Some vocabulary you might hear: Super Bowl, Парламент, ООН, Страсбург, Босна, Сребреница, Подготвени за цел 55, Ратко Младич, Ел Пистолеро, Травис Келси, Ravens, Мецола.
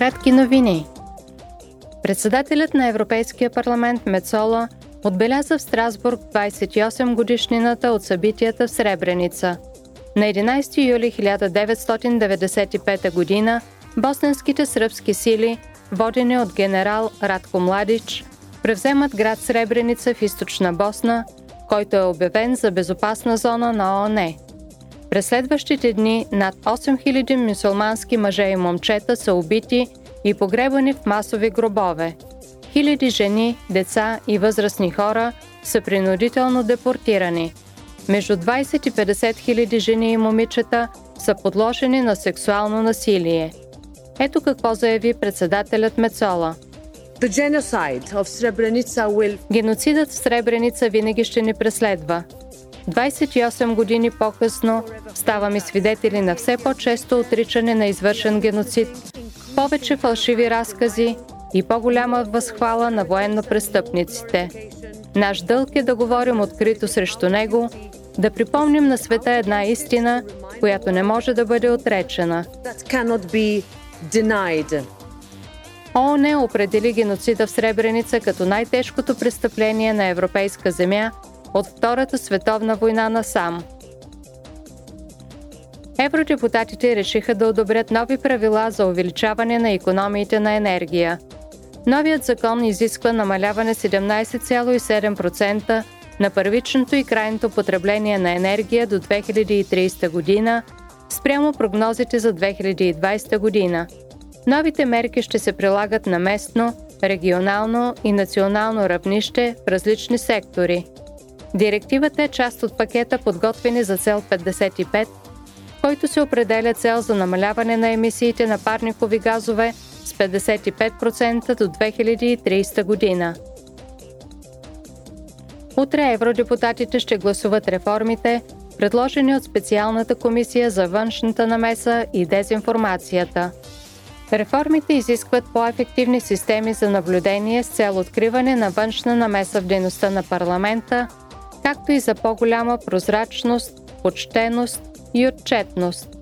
Кратки новини. Председателят на Европейския парламент Мецола отбеляза в Страсбург 28-годишнината от събитията в Сребреница. На 11 юли 1995 година босненските сръбски сили, водени от генерал Ратко Младич, превземат град Сребреница в източна Босна, който е обявен за безопасна зона на ООН. През следващите дни над 8000 мюсюлмански мъже и момчета са убити и погребани в масови гробове. Хиляди жени, деца и възрастни хора са принудително депортирани. Между 20 и 50 хиляди жени и момичета са подложени на сексуално насилие. Ето какво заяви председателят Мецола. Геноцидът в Сребреница винаги ще ни преследва. 28 години по-късно ставаме свидетели на все по-често отричане на извършен геноцид, повече фалшиви разкази и по-голяма възхвала на военно-престъпниците. Наш дълг е да говорим открито срещу него, да припомним на света една истина, която не може да бъде отречена. ООН определи геноцида в Сребреница като най-тежкото престъпление на европейска земя от Втората световна война насам. Евродепутатите решиха да одобрят нови правила за увеличаване на икономиите на енергия. Новият закон изисква намаляване 17,7% на първичното и крайното потребление на енергия до 2030 година, спрямо прогнозите за 2020 година. Новите мерки ще се прилагат на местно, регионално и национално равнище в различни сектори. Директивата е част от пакета Подготвени за цел 55, в който се определя цел за намаляване на емисиите на парникови газове с 55% до 2030 година. Утре евродепутатите ще гласуват реформите, предложени от специалната комисия за външната намеса и дезинформацията. Реформите изискват по-ефективни системи за наблюдение с цел откриване на външна намеса в дейността на парламента, както и за по-голяма прозрачност, почтеност и отчетност.